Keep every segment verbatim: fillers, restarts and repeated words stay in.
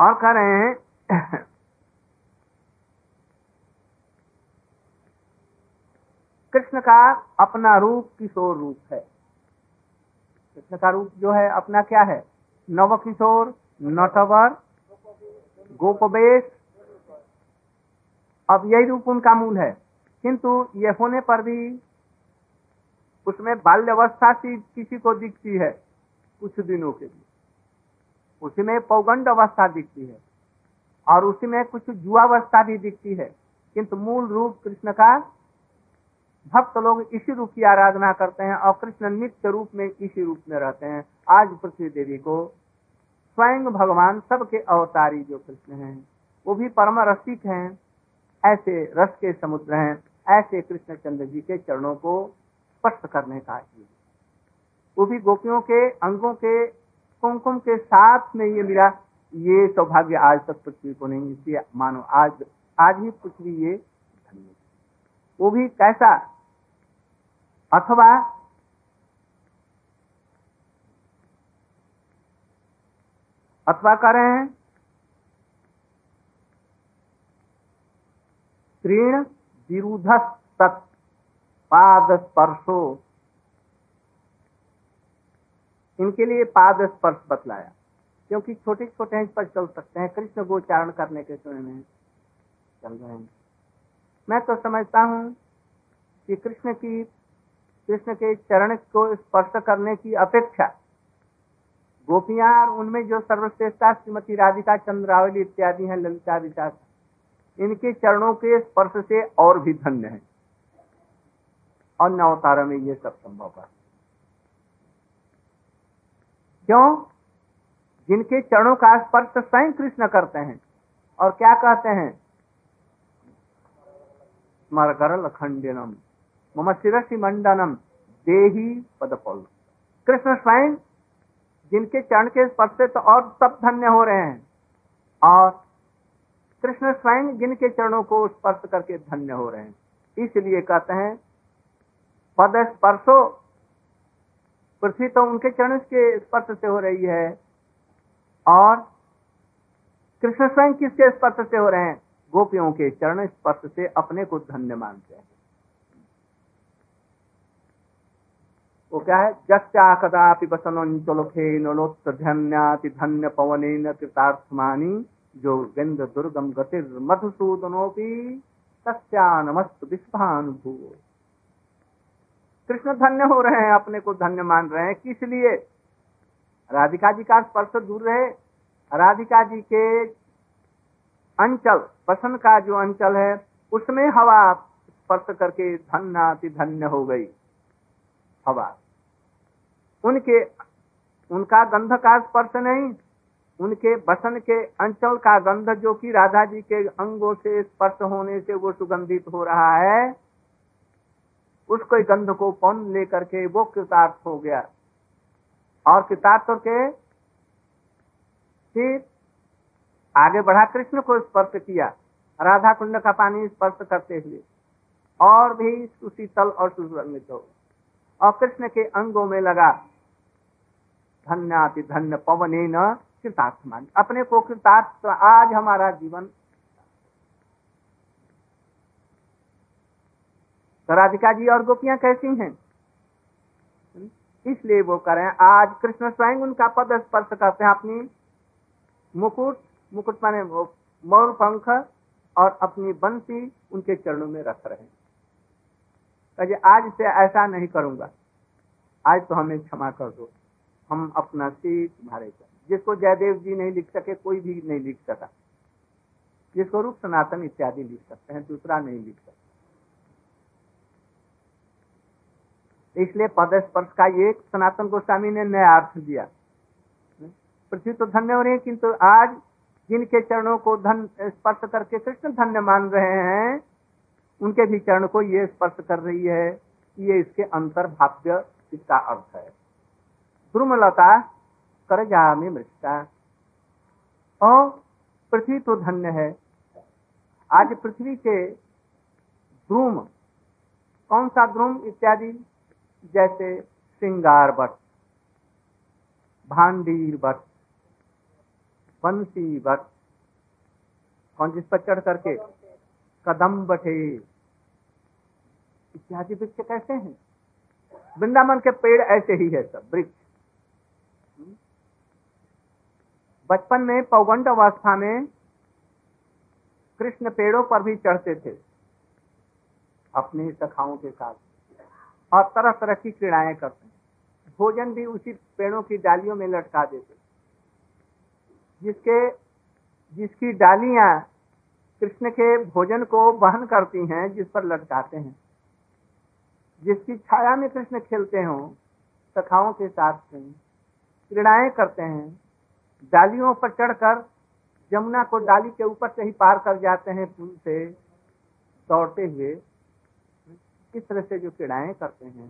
और कह रहे हैं कृष्ण का अपना रूप किशोर रूप है। कृष्ण का रूप जो है अपना क्या है? नव किशोर, नटवर, गोपवेश। अब यही रूप उनका मूल है, किंतु ये होने पर भी उसमें बाल्यवस्था सी किसी को दिखती है कुछ दिनों के लिए, उसी में पौगंड अवस्था दिखती है और उसी में कुछ जुआवस्था भी दिखती है, किंतु मूल रूप कृष्ण का भक्त लोग इसी रूप की आराधना करते हैं और कृष्ण नित्य रूप में इसी रूप में रहते हैं। आज पृथ्वी देवी को स्वयं भगवान सबके अवतारी जो कृष्ण हैं, वो भी परम रसिक हैं, ऐसे रस के समुद्र हैं, ऐसे कृष्ण चंद्र जी के चरणों को स्पर्श करने का है। वो भी गोपियों के अंगों के कुमकुम के साथ में ये मिला, ये सौभाग्य आज तक पृथ्वी को नहीं, इसलिए मानो आज आज ही पृथ्वी ये धन्य। वो भी कैसा? अथवा अथवा कह रहे हैं त्रीण विरुधस्तत् पाद स्पर्शो, इनके लिए पाद स्पर्श बतलाया क्योंकि छोटे छोटे पर चल सकते हैं, कृष्ण गोचारण करने के समय में चल रहे हैं। मैं तो समझता हूँ कि कृष्ण की कृष्ण के चरण को स्पर्श करने की अपेक्षा गोपियां और उनमें जो सर्वश्रेष्ठता श्रीमती राधिका, चंद्रावली इत्यादि हैं, ललिताविका, इनके चरणों के स्पर्श से और भी धन्य है। और नवतारा में ये सब संभव है क्यों? जिनके चरणों का स्पर्श स्वयं कृष्ण करते हैं और क्या कहते हैं? मरगरल खंडनम मम शिरसि मंडनम देही पदपल्लव। कृष्ण स्वयं जिनके चरण के स्पर्श से तो और सब धन्य हो रहे हैं, और कृष्ण स्वयं जिनके चरणों को स्पर्श करके धन्य हो रहे हैं, इसलिए कहते हैं पद स्पर्शो। पृथ्वी तो उनके चरण के स्पर्श से हो रही है और कृष्ण स्वयं किसके स्पर्श से हो रहे हैं? गोपियों के चरण स्पर्श से अपने को धन्य मानते हैं। वो क्या है? जस्या कदापि वसनोंचलोखे नलोत्तधन्याति धन्य पवनेन कृतार्थमानी जोगेन्द्र दुर्गम गतिर मधुसूदनोपि तस्यानमस्तु विश्वानुभूय। कृष्ण धन्य हो रहे हैं, अपने को धन्य मान रहे हैं, किस लिए? राधिका जी का स्पर्श दूर रहे, राधिका जी के अंचल पसंद का जो अंचल है उसमें हवा स्पर्श करके धन्याति धन्य हो गई। हवा उनके उनका गंध का स्पर्श नहीं, उनके बसन के अंचल का गंध जो कि राधा जी के अंगों से स्पर्श होने से वो सुगंधित हो रहा है, उसको गंध को पौन लेकर के वो कृतार्थ हो गया। और कृतार्थ के फिर आगे बढ़ा, कृष्ण को स्पर्श किया राधा कुंड का पानी स्पर्श करते हुए और भी सुशीतल और सुगंधित हो, और कृष्ण के अंगों में लगा धन्याति धन्य पवनेन कृतार्थ मान, अपने को कृतार्थ। आज हमारा जीवन तो राधिका जी और गोपियां कैसी हैं, इसलिए वो करें। आज कृष्ण स्वयं उनका पद स्पर्श करते हैं, अपनी मुकुट मुकुट माने मोर पंख और अपनी बंसी उनके चरणों में रख रहे हैं। आज से ऐसा नहीं करूंगा, आज तो हमें क्षमा कर दो, हम अपना शीत तुम्हारे चरण, जिसको जयदेव जी नहीं लिख सके, कोई भी नहीं लिख सका, जिसको रूप सनातन इत्यादि लिख सकते हैं, दूसरा नहीं लिख सकता। इसलिए पद स्पर्श का ये सनातन गोस्वामी ने नया अर्थ दिया। पृथ्वी तो धन्य हो रही है, किंतु आज जिनके चरणों को धन स्पर्श करके कृष्ण धन्य मान रहे हैं, उनके भी चरण को ये स्पर्श कर रही है। ये इसके अंतर्भाव्य इसका अर्थ है। द्रुमलता करजामि मृष्टा, और पृथ्वी तो धन्य है। आज पृथ्वी के द्रुम, कौन सा द्रुम इत्यादि, जैसे श्रृंगार वट, भांडीर वट, बंसी भर कौन जिस पर चढ़ करके कदम बटे इत्यादि वृक्ष कैसे हैं। वृंदावन के पेड़ ऐसे ही है सब वृक्ष। बचपन में पौगंड अवस्था में कृष्ण पेड़ों पर भी चढ़ते थे अपने सखाओं के साथ और तरह तरह की क्रीड़ाएं करते, भोजन भी उसी पेड़ों की डालियों में लटका देते, जिसके जिसकी डालियां कृष्ण के भोजन को वहन करती हैं, जिस पर लटकाते हैं, जिसकी छाया में कृष्ण खेलते हों सखाओं के साथ में क्रीड़ाएं करते हैं, डालियों पर चढ़कर यमुना को डाली के ऊपर से ही पार कर जाते हैं पुल से दौड़ते हुए। इस तरह से जो क्रीड़ाएं करते हैं,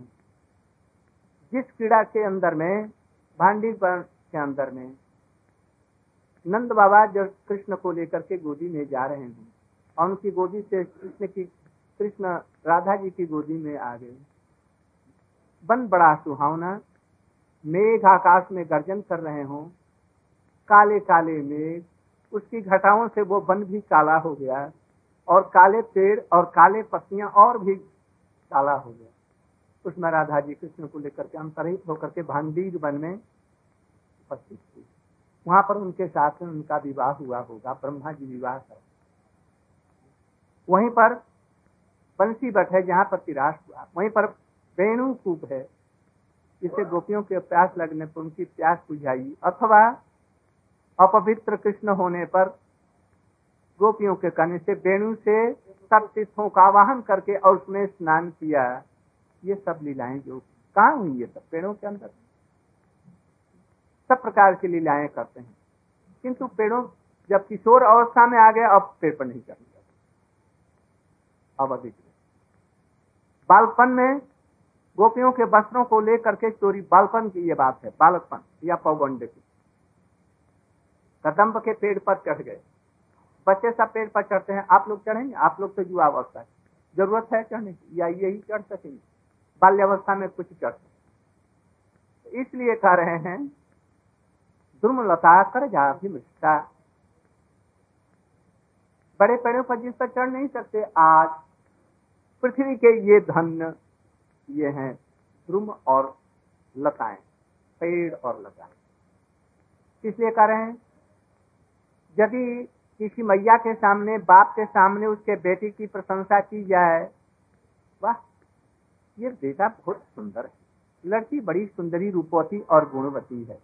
जिस क्रीड़ा के अंदर में भांडी के अंदर में नंद बाबा जो कृष्ण को लेकर के गोदी में जा रहे हैं और उनकी गोदी से कृष्ण की कृष्ण राधा जी की गोदी में आ गए। बन बड़ा सुहावना, मेघ आकाश में गर्जन कर रहे हों, काले काले मेघ, उसकी घटाओं से वो वन भी काला हो गया और काले पेड़ और काले पत्तियां और भी काला हो गया। उसमें राधा जी कृष्ण को लेकर के अंतरहित होकर के भांडीर वन में उपस्थित थी। वहां पर उनके साथ में उनका विवाह हुआ होगा, ब्रह्मा जी विवाह कर। वहीं पर बंसी बट है जहाँ पर तिरास हुआ, वहीं पर वेणुकूप है जिसे गोपियों के प्यास लगने पर उनकी प्यास बुझाई, अथवा अपवित्र कृष्ण होने पर गोपियों के कहने से वेणु से सब तीर्थों का आवाहन करके और उसमें स्नान किया। ये सब लीलाएं जो कहाँ हुई, ये सब पेड़ों के अंदर सब प्रकार की लीलाएं करते हैं, किंतु पेड़ों जब किशोर अवस्था में आ गए अब पेड़ पर नहीं करनी चाहिए। अब अधिक बालपन में गोपियों के वस्त्रों को लेकर के चोरी, बालपन की ये बात है, बालकपन या पौगंड की। कदम्ब के पेड़ पर चढ़ गए, बच्चे सब पेड़ पर चढ़ते हैं, आप लोग चढ़ेंगे? आप लोग तो युवा अवस्था है, जरूरत है चढ़ने की, या यही चढ़ सकेंगे? बाल्यावस्था में कुछ चढ़ सकें। इसलिए कह रहे हैं दुर्मलता कर जा भी मिष्टा, बड़े पेड़ों पर जिस पर चढ़ नहीं सकते। आज पृथ्वी के ये धन्य ये हैं द्रुम और लताएं, पेड़ और लताएं। इसलिए कह रहे हैं यदि किसी मैया के सामने, बाप के सामने उसके बेटी की प्रशंसा की जाए, वाह ये बेटा बहुत सुंदर है, लड़की बड़ी सुंदरी रूपवती और गुणवती है,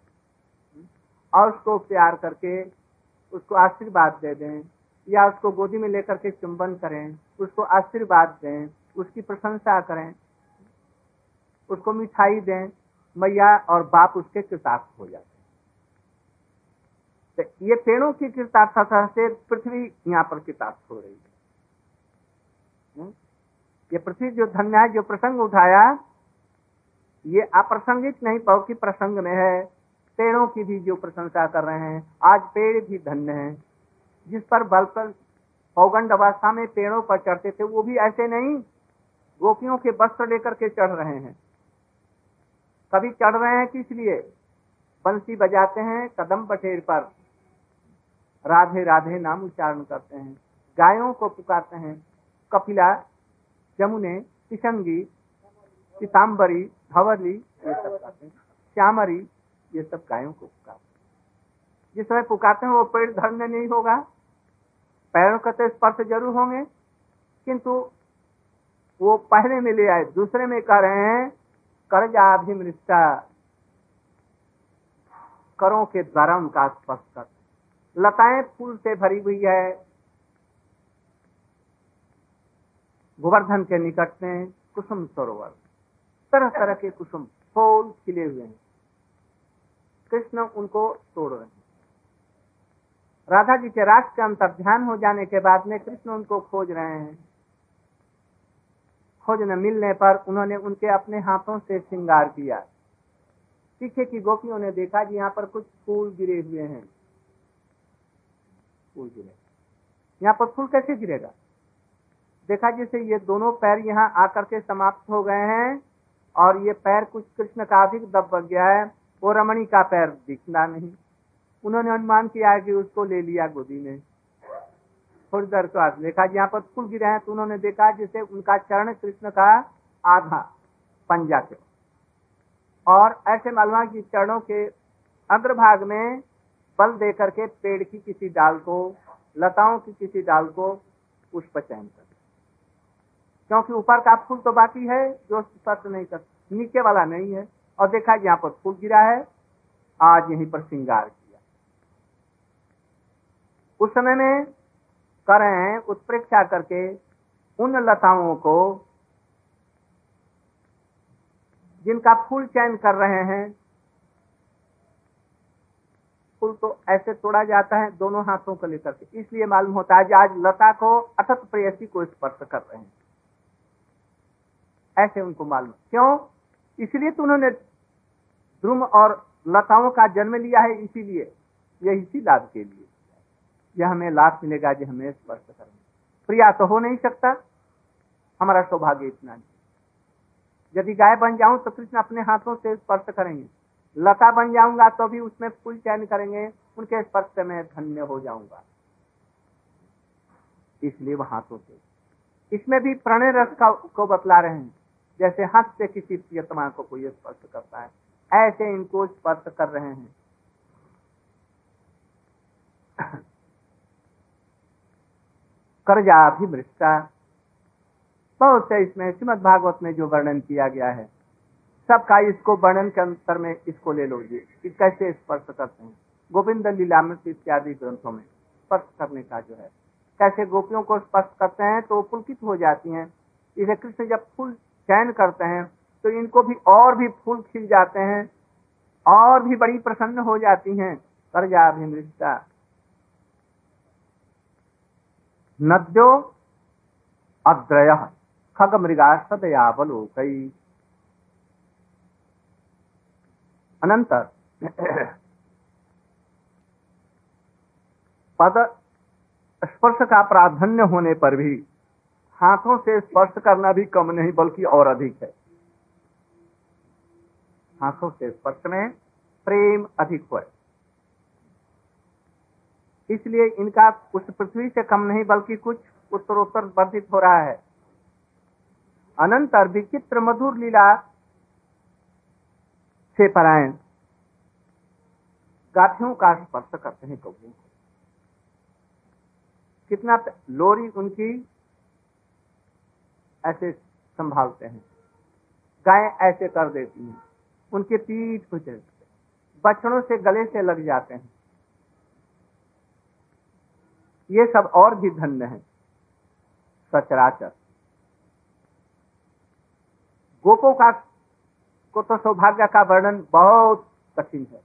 और उसको प्यार करके उसको आशीर्वाद दे दें या उसको गोदी में लेकर के चुंबन करें, उसको आशीर्वाद दें, उसकी प्रशंसा करें, उसको मिठाई दें, मैया और बाप उसके कृतार्थ हो जाते। ये पेड़ों की कृतार्थता से पृथ्वी यहाँ पर कृतार्थ हो रही है। ये पृथ्वी जो धन्य है, जो प्रसंग उठाया, ये अप्रसंगिक नहीं बल्कि प्रसंग में है। पेड़ों की भी जो प्रशंसा कर रहे हैं, आज पेड़ भी धन्य हैं। जिस पर बलपन पौगंड अवस्था में पेड़ों पर चढ़ते थे, वो भी ऐसे नहीं गोपियों के वस्त्र लेकर के चढ़ रहे हैं। कभी चढ़ रहे हैं किस लिए? बंसी बजाते हैं, कदम बटेर पर राधे राधे नाम उच्चारण करते हैं, गायों को पुकारते हैं, कपिला, जमुने, किशंगी, पीताम्बरी, धवली, ये सब करते हैं, श्यामरी, ये सब गायों को पुकारते हैं। जिस समय पुकारते हैं वो पेड़ धरने नहीं होगा, पैरों का तो स्पर्श जरूर होंगे, किंतु वो पहले में ले आए। दूसरे में कह रहे हैं कर जा भी मृष्टा, करों के द्वारा उनका स्पर्श करते। लताएं फूल से भरी हुई है, गोवर्धन के निकट में कुसुम सरोवर, तरह तरह के कुसुम फूल खिले हुए हैं, कृष्ण उनको तोड़ रहे हैं। राधा जी के रास के अंतर ध्यान हो जाने के बाद में कृष्ण उनको खोज रहे हैं। खोज न मिलने पर उन्होंने उनके अपने हाथों से श्रृंगार किया। पीछे की गोपियों ने देखा कि यहाँ पर कुछ फूल गिरे हुए हैं, फूल गिरे, यहाँ पर फूल कैसे गिरेगा? देखा जैसे ये दोनों पैर यहाँ आकर के समाप्त हो गए हैं और ये पैर कुछ कृष्ण का अधिक दब गया है, वो रमणी का पैर दिखना नहीं, उन्होंने अनुमान किया कि उसको ले लिया गोदी में। थोड़ी देर तो आज देखा यहाँ पर फूल गिरे हैं, तो उन्होंने देखा जिसे उनका चरण कृष्ण का आधा पंजा के, और ऐसे मालवा की चरणों के अग्रभाग में बल दे करके पेड़ की किसी डाल को, लताओं की किसी डाल को पुष्प चयन कर, क्योंकि ऊपर का फूल तो बाकी है जो स्पर्श नहीं कर, नीचे वाला नहीं है। और देखा यहाँ पर फूल गिरा है, आज यहीं पर श्रृंगार किया। उस समय में कर रहे हैं उत्प्रेक्षा करके उन लताओं को जिनका फूल चयन कर रहे हैं। फूल तो ऐसे तोड़ा जाता है दोनों हाथों को लेकर के, इसलिए मालूम होता है कि आज लता को अथक प्रेयसी को स्पर्श कर रहे हैं, ऐसे उनको मालूम। क्यों? इसलिए तो उन्होंने ध्रुम और लताओं का जन्म लिया है, इसीलिए यह इसी लाभ के लिए। यह हमें लाभ मिलेगा जो हमें स्पर्श करें, प्रिया तो हो नहीं सकता, हमारा सौभाग्य इतना नहीं। यदि गाय बन जाऊं तो कृष्ण अपने हाथों से स्पर्श करेंगे, लता बन जाऊंगा तो भी उसमें फूल चयन करेंगे, उनके स्पर्श से मैं धन्य हो जाऊंगा, इसलिए वह हाथों से। इसमें भी प्रणय रस का को बतला रहे हैं, जैसे हाथ से किसी प्रियतमा को कोई स्पर्श करता है, ऐसे इनको स्पर्श कर रहे हैं। कर्जाभिमृष्टा, बहुत से इसमें श्रीमद् भागवत में जो वर्णन किया गया है सबका इसको वर्णन के अंतर में इसको ले लो जी, कि कैसे स्पर्श करते हैं। गोविंद लीलामृत इत्यादि ग्रंथों में स्पर्श करने का जो है, कैसे गोपियों को स्पर्श करते हैं तो पुलकित हो जाती हैं। इसे कृष्ण जब फूल चयन करते हैं तो इनको भी और भी फूल खिल जाते हैं और भी बड़ी प्रसन्न हो जाती हैं। कर्जाभिमृष्टा नद्यो अद्रय खग मृगाशदयावलोकई। अनंतर पद स्पर्श का प्राधान्य होने पर भी हाथों से स्पर्श करना भी कम नहीं बल्कि और अधिक है। हाथों से स्पर्श में प्रेम अधिक हुआ, इसलिए इनका उस पृथ्वी से कम नहीं बल्कि कुछ उत्तरोत्तर वर्धित हो रहा है। अनंतर विचित्र मधुर लीला से परायण गाथियों का स्पर्श करते हैं कवियों को। कितना लोरी उनकी ऐसे संभालते हैं, गायें ऐसे कर देती हैं, उनके पीठ कुछ बछड़ों से गले से लग जाते हैं। ये सब और भी धन्य है। सचराचर गोपों का को तो सौभाग्य का वर्णन बहुत कठिन है।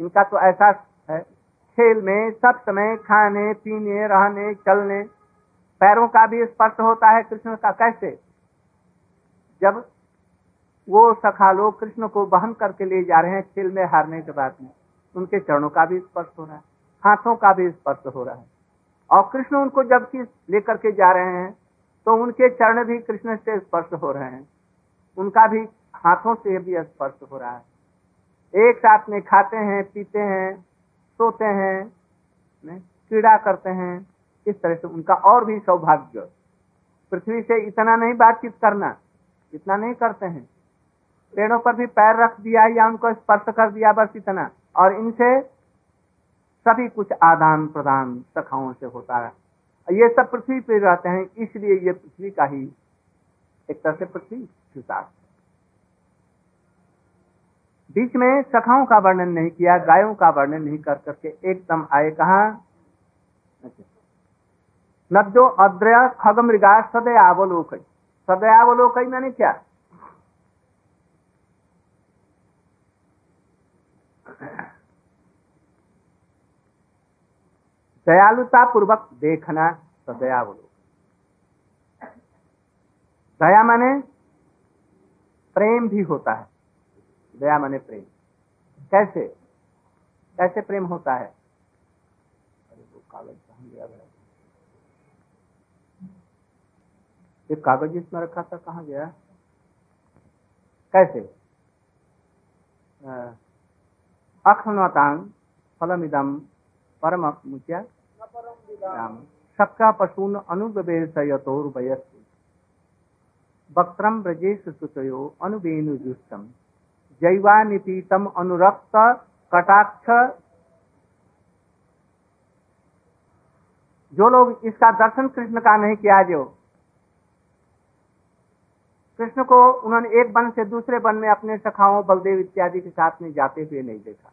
इनका तो ऐसा है खेल में सब समय, खाने पीने रहने चलने, पैरों का भी स्पर्श होता है कृष्ण का। कैसे? जब वो सखा लोग कृष्ण को बहन करके ले जा रहे हैं खेल में हारने के बाद में, उनके चरणों का भी स्पर्श हो रहा है, हाथों का भी स्पर्श हो रहा है। और कृष्ण उनको जबकि लेकर के जा रहे हैं तो उनके चरण भी कृष्ण से स्पर्श हो रहे हैं, उनका भी हाथों से भी स्पर्श हो रहा है। एक साथ में खाते हैं, पीते हैं, सोते हैं, क्रीड़ा करते हैं। इस तरह से उनका और भी सौभाग्य। पृथ्वी से इतना नहीं बातचीत करना, इतना नहीं करते हैं। पेड़ों पर भी पैर रख दिया या उनको स्पर्श कर दिया, बस इतना। और इनसे सभी कुछ आदान प्रदान सखाओं से होता है। ये सब पृथ्वी पे रहते हैं, इसलिए ये पृथ्वी का ही एक तरह से पृथ्वी विकास। बीच में सखाओं का वर्णन नहीं किया, गायों का वर्णन नहीं कर करके एकदम आए कहा नद्यो अद्रय खग मृगा सदयावलोक। सदयावलोक मैंने क्या? दयालुता पूर्वक देखना। दया बोलो, दया माने प्रेम भी होता है। दया माने प्रेम। कैसे कैसे प्रेम होता है? अरे वो कागज कहाँ गया? एक कागज इसमें रखा था, कहाँ गया? कैसे अखनतांग फलमिदम परम मुच्या सबका पशुन अनुगवेशयोर्वयस्ति वक्त्रम ब्रजेश सुतयो अनुवेणुजुष्टम जैवानिपीतम अनुरक्त कटाक्ष। जो लोग इसका दर्शन कृष्ण का नहीं किया, जो कृष्ण को उन्होंने एक वन से दूसरे वन में अपने सखाओं बलदेव इत्यादि के साथ में जाते हुए नहीं देखा,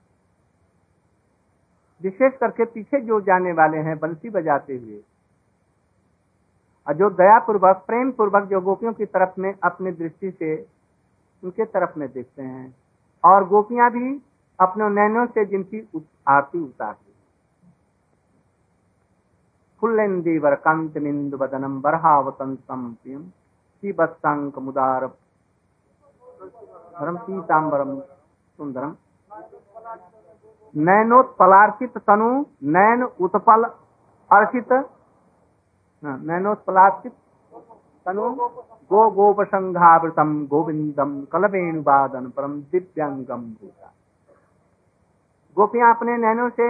विशेष करके पीछे जो जाने वाले हैं बंसी बजाते हुए, और जो दया पूर्वक प्रेम पूर्वक जो गोपियों की तरफ में अपनी दृष्टि से उनके तरफ में देखते हैं, और गोपियां भी अपने नैनों से जिनकी आरती उतारती। फुल्लेन्दीवर कांत मिंदु बदनम बरहावतंसं प्रियं सीबत्साङ्कमुदारं परम सीतांबरम सुंदरम नैनोत्पलार्चित तनु नैन उत्पल अर्चित नैनोत्पलार्चित तनु गो गोप संघावृतम गोविंदम कलवेणुवादन परम दिव्यांगम भूता। गोपियां अपने नैनों से,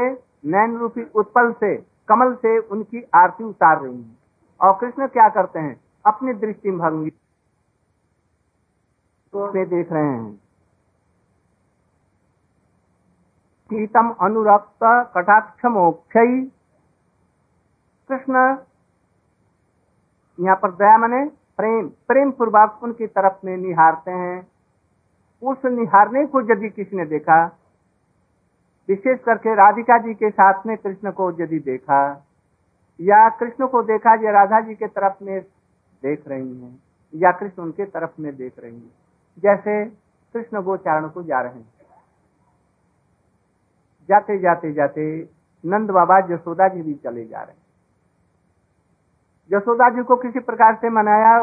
नैन रूपी उत्पल से, कमल से उनकी आरती उतार रही हैं, और कृष्ण क्या करते हैं, अपनी दृष्टि में भरूंगी तो वे देख रहे हैं। सीतम अनुरक्त कटाक्ष मोक्षयी, कृष्ण यहाँ पर दया मने प्रेम, प्रेम पूर्वक उनकी तरफ में निहारते हैं। उस निहारने को यदि किसी ने देखा, विशेष करके राधिका जी के साथ में कृष्ण को यदि देखा, या कृष्ण को देखा जो राधा जी के तरफ में देख रही हैं, या कृष्ण उनके तरफ में देख रही हैं, जैसे कृष्ण गोचारण को जा रहे हैं, जाते जाते जाते नंद बाबा यशोदा जी भी चले जा रहे हैं। यशोदा जी को किसी प्रकार से मनाया,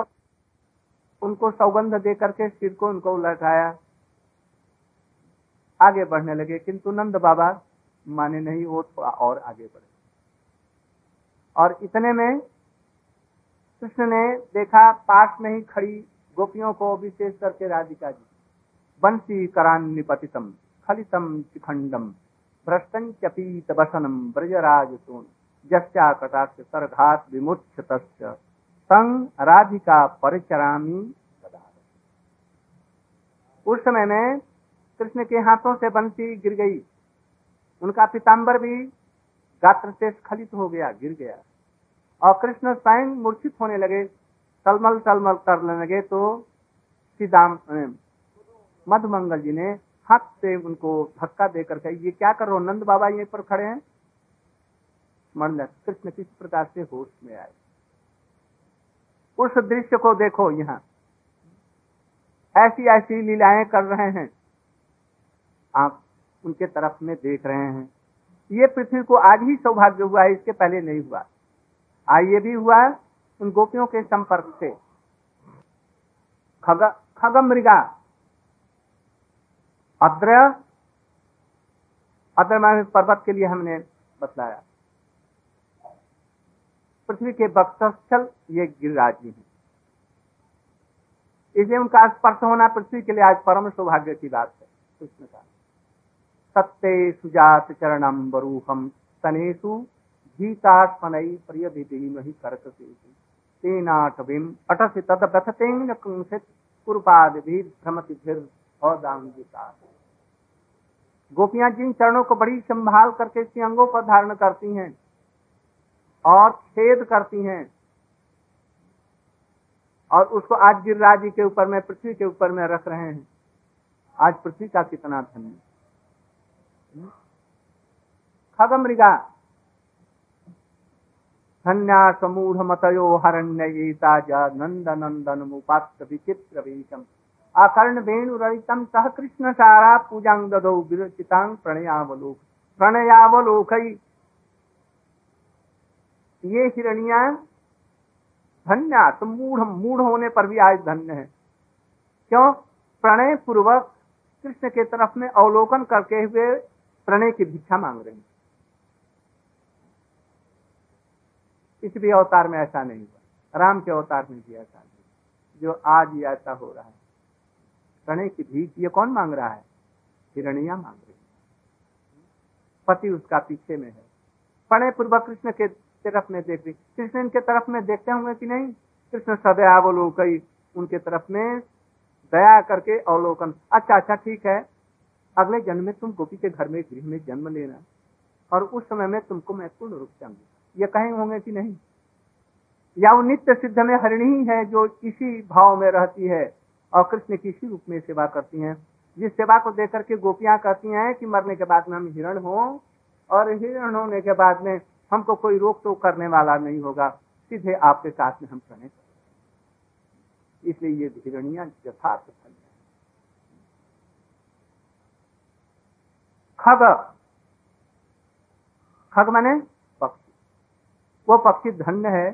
उनको सौगंध दे करके सिर को उनको लटाया, आगे बढ़ने लगे, किंतु नंद बाबा माने नहीं, वो थोड़ा और आगे बढ़े। और इतने में कृष्ण ने देखा पास में ही खड़ी गोपियों को, विशेष करके राधिका जी, बंसी करान निपतितम खलितम चिखंडम भ्रष्टंचपीत वसनम ब्रजराजसून जस्या कटाक्ष सर्घात विमुच्यत तंग राधिका परिचरामी। उस समय में कृष्ण के हाथों से बंसी गिर गई, उनका पीताम्बर भी गात्र से स्खलित हो गया, गिर गया, और कृष्ण स्वयं मूर्छित होने लगे, तलमल तलमल करने लगे। तो सीताम मधुमंगल जी ने हाथ से उनको धक्का देकर कही, ये क्या कर रहे हो, नंद बाबा यहीं पर खड़े हैं। मंडल कृष्ण किस प्रकार से होश में आए, उस दृश्य को देखो, यहाँ ऐसी ऐसी लीलाएं कर रहे हैं, आप उनके तरफ में देख रहे हैं। ये पृथ्वी को आज ही सौभाग्य हुआ है, इसके पहले नहीं हुआ। आज ये भी हुआ उन गोपियों के संपर्क से। खग खगमृगा अद्र अद्र पर्वत के लिए हमने बतलाया, पृथ्वी के वक्षस्थल ये गिरिराज जी हैं, इसलिए उनका स्पर्श होना पृथ्वी के लिए आज परम सौभाग्य की बात है। कृष्ण का सत्य सुजात चरणम बरूहम तनेशु गीता स्मयी प्रिय विधि करक तेनाटवीम अटसी तद बथतेन कुंसित कुरुपाद भी भ्रमति भिर। गोपियां जिन चरणों को बड़ी संभाल करके सिंगों पर धारण करती हैं और छेद करती हैं, और उसको आज गिरिराज जी के ऊपर में, पृथ्वी के ऊपर में रख रहे हैं। आज पृथ्वी का कितना धन्य। खगमृगा धन्या समूढ़ मतयो हरण्ययीता नंद नंदन मुपात्र विचित्र वेशम आकर्ण वेणुरितम सह कृष्ण सारा पूजांग ददौ विरचितांग प्रणयावलोक प्रणयावलोक। ये हिरणिया धन्या, तो मूढ़ मूढ़ होने पर भी आज धन्य है, क्यों, प्रणय पूर्वक कृष्ण के तरफ में अवलोकन करके हुए प्रणय की भिक्षा मांग रहे हैं। इस भी अवतार में ऐसा नहीं हुआ, राम के अवतार में भी ऐसा नहीं, जो आज ये ऐसा हो रहा है, प्रणय की भीख ये कौन मांग रहा है, हिरणिया मांग रही है। पति उसका पीछे में है। पढ़े पूर्व कृष्ण के तरफ में देख रही, कृष्ण इनके तरफ में देखते होंगे कि नहीं। कृष्ण सदैव अवलोकन उनके तरफ में दया करके अवलोकन। अच्छा अच्छा ठीक है, अगले जन्म में तुम गोपी के घर में गृह में जन्म लेना और उस समय में तुमको मैं पूर्ण रूप से आऊंगी, ये कहें होंगे कि नहीं। या वो नित्य सिद्ध में हरिणी ही है जो इसी भाव में रहती है और कृष्ण की इसी रूप में सेवा करती हैं, जिस सेवा को देख करके गोपियां कहती हैं कि मरने के बाद में हम हिरण हों और हिरण होने के बाद में हमको कोई रोक टोक करने वाला नहीं होगा, सीधे आपके साथ में हम चलें। इसलिए ये हिरणियां यथार्थ फल है। खग, खग माने पक्षी। वो पक्षी धन्य है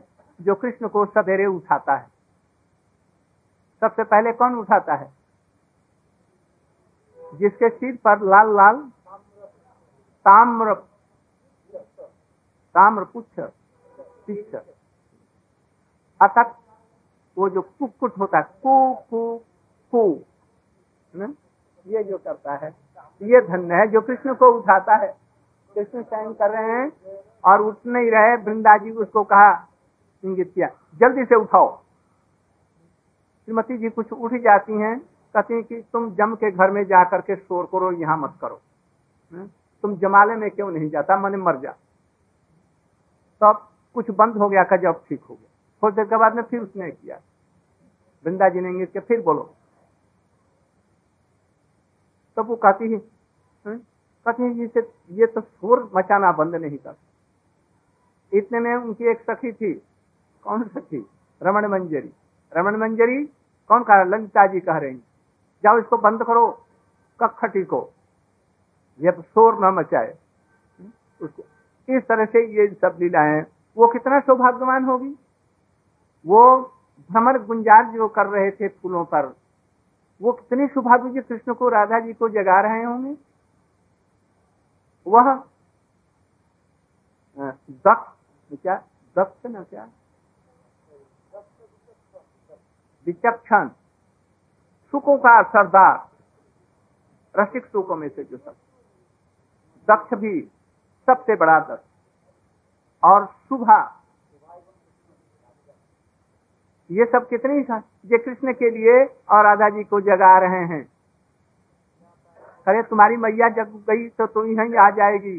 जो कृष्ण को सवेरे उठाता है। सबसे पहले कौन उठाता है? जिसके सिर पर लाल लाल ताम्र ताम्रपुच्छ पिच्छ, अर्थात वो जो कुक्कुट होता है, कु कु कु न? ये जो करता है ये धन्य है जो कृष्ण को उठाता है। कृष्ण स्वयं कर रहे हैं और उठ नहीं रहे। वृंदा जी उसको कहा, इंगित किया, जल्दी से उठाओ। श्रीमती जी कुछ उठ जाती हैं, कहती हैं कि तुम जम के घर में जा करके शोर करो, यहाँ मत करो, तुम जमाले में क्यों नहीं जाता, मैंने मर जा। तो कुछ बंद हो गया, कहा जब ठीक हो गया। थोड़ी देर के बाद में फिर उसने किया, वृंदा जी ने इंगित किया, फिर बोलो। तब वो कहती है कहती है जिसे ये तो शोर मचाना बंद नहीं करता। इतने में उनकी एक सखी थी, कौन सखी? रमन मंजरी। रमन मंजरी कौन कह रहा? ललिता जी कह रही, जाओ इसको बंद करो, कखटी को, ये शोर न मचाए उसको। इस तरह से ये सब लीलाएं। वो कितना सौभाग्यवान होगी, वो भ्रमर गुंजार जो कर रहे थे फूलों पर, वो कितने सौभाग्य जी कृष्ण को राधा जी को जगा रहे होंगे। वह दक्ष, क्या दक्ष न क्या विचक्षण, सुखों का सरदार, रसिक सुखों में से जो सब दक्ष भी सबसे बड़ा दक्ष, और शुभा, ये सब कितने ही जो कृष्ण के लिए और राधा जी को जगा रहे हैं। अरे तुम्हारी मैया जग गई तो तुम यहीं आ जाएगी,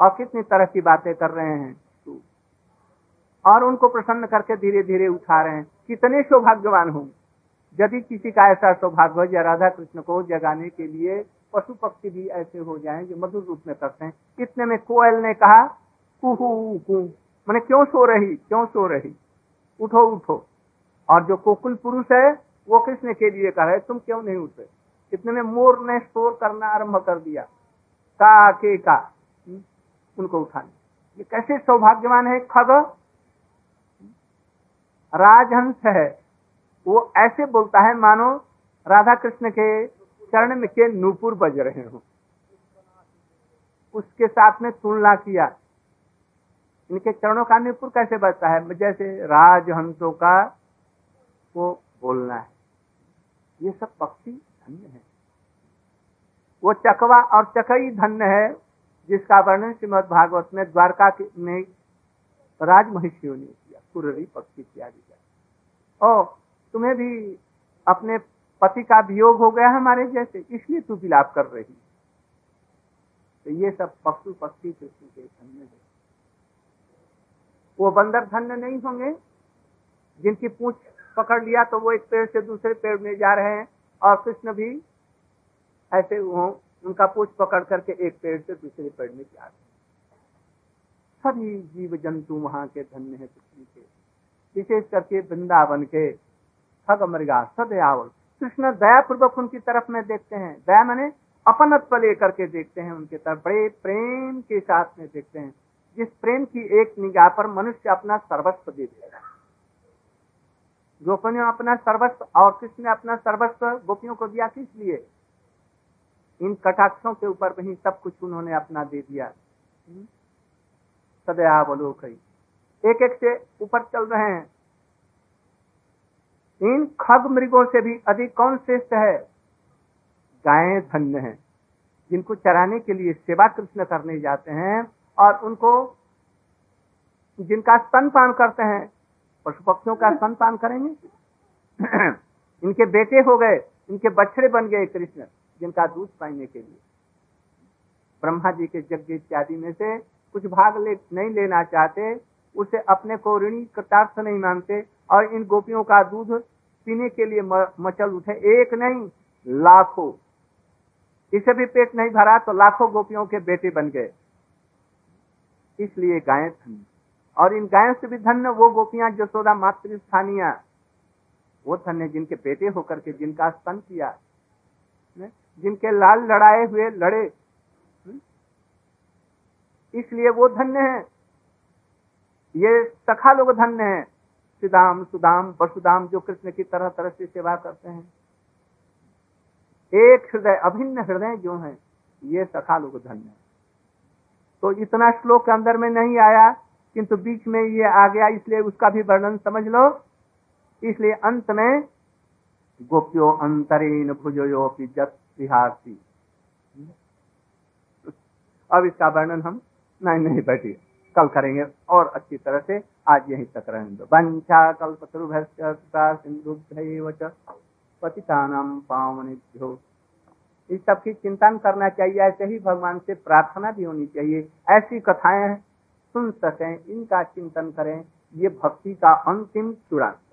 और कितनी तरह की बातें कर रहे हैं और उनको प्रसन्न करके धीरे धीरे उठा रहे हैं। कितने सौभाग्यवान होंगे यदि किसी का ऐसा सौभाग्य हो या राधा कृष्ण को जगाने के लिए पशु पक्षी भी ऐसे हो जाएं जो मधुर रूप में करते हैं। इतने में कोयल ने कहा कुहू कु, मैंने क्यों सो रही क्यों सो रही उठो उठो। और जो कोकुल पुरुष है वो कृष्ण के लिए कह रहे तुम क्यों नहीं उठे। इतने में मोर ने शोर करना आरम्भ कर दिया, का के का उनको उठाने। ये कैसे सौभाग्यवान है। खग राजहंस है, वो ऐसे बोलता है मानो राधा कृष्ण के चरण में के नूपुर बज रहे हो। उसके साथ में तुलना किया, इनके चरणों का नूपुर कैसे बजता है, जैसे राजहंसों का वो बोलना है। ये सब पक्षी धन्य है। वो चकवा और चकई धन्य है जिसका वर्णन श्रीमद भागवत में द्वारका में राज महिषियों ने किया, कुररी पक्षी किया गया। ओ तुम्हें भी अपने पति का वियोग हो गया हमारे जैसे, इसलिए तू विलाप कर रही। तो ये सब पशु पक्षी कृष्ण के धन्य है। वो बंदर धन्य नहीं होंगे जिनकी पूंछ पकड़ लिया तो वो एक पेड़ से दूसरे पेड़ में जा रहे हैं, और कृष्ण भी ऐसे हो उनका पूंछ पकड़ करके एक पेड़ से दूसरे पेड़ में जा रहे हैं। सभी जीव जंतु वहां के धन्य है कृष्ण के, विशेष करके वृंदावन के खग मृगा सदयावल। कृष्ण दया पूर्वक उनकी तरफ में देखते हैं, दया माने अपनत्व लेकर के देखते हैं उनके तरफ, बड़े प्रेम के साथ में देखते हैं, जिस प्रेम की एक निगाह पर मनुष्य अपना सर्वस्व दे देगा। गोपियों ने अपना सर्वस्व और कृष्ण ने अपना सर्वस्व गोपियों को दिया, किस लिए? इन कटाक्षों के ऊपर वही सब कुछ उन्होंने अपना दे दिया। सदैवलोक एक एक से ऊपर चल रहे हैं। इन खग मृगों से भी अधिक कौन श्रेष्ठ है? गायें धन्य है। जिनको चराने के लिए सेवा कृष्ण करने जाते हैं और उनको जिनका स्तनपान करते हैं, पशु पक्षियों का स्तनपान करेंगे। इनके बेटे हो गए, इनके बछड़े बन गए कृष्ण, जिनका दूध पाने के लिए ब्रह्मा जी के यज्ञ इत्यादि में से कुछ भाग ले नहीं लेना चाहते, उसे अपने को ऋणी कृतार्थ नहीं मानते और इन गोपियों का दूध पीने के लिए मचल उठे। एक नहीं लाखों, इसे भी पेट नहीं भरा तो लाखों गोपियों के बेटे बन गए। इसलिए गायें थी और इन गायों से भी धन्य वो गोपियां जसोदा मातृस्थानिया, वो धन्य जिनके बेटे होकर के जिनका स्तन किया, जिनके लाल लड़ाए हुए लड़े, इसलिए वो धन्य है। ये सखा लोग धन्य हैं, सुदाम सुदाम वसुदाम जो कृष्ण की तरह तरह से सेवा करते हैं। एक हृदय अभिन्न हृदय जो हैं, ये सखा लोग धन्य हैं। तो इतना श्लोक के अंदर में नहीं आया किंतु बीच में ये आ गया, इसलिए उसका भी वर्णन समझ लो। इसलिए अंत में गोप्यो अंतरेण भुजयो पिहासी, अब इसका वर्णन हम नहीं नहीं बैठे कल करेंगे और अच्छी तरह से, आज यहीं तक रहेंगे। वंचा कल्पतरुभ्यश्च सिंधुभ्यैव च पतितानां पावनेभ्यो, इस सब की चिंतन करना चाहिए। ऐसे ही भगवान से प्रार्थना भी होनी चाहिए, ऐसी कथाएं सुन सकें, इनका चिंतन करें। ये भक्ति का अंतिम चूड़ान।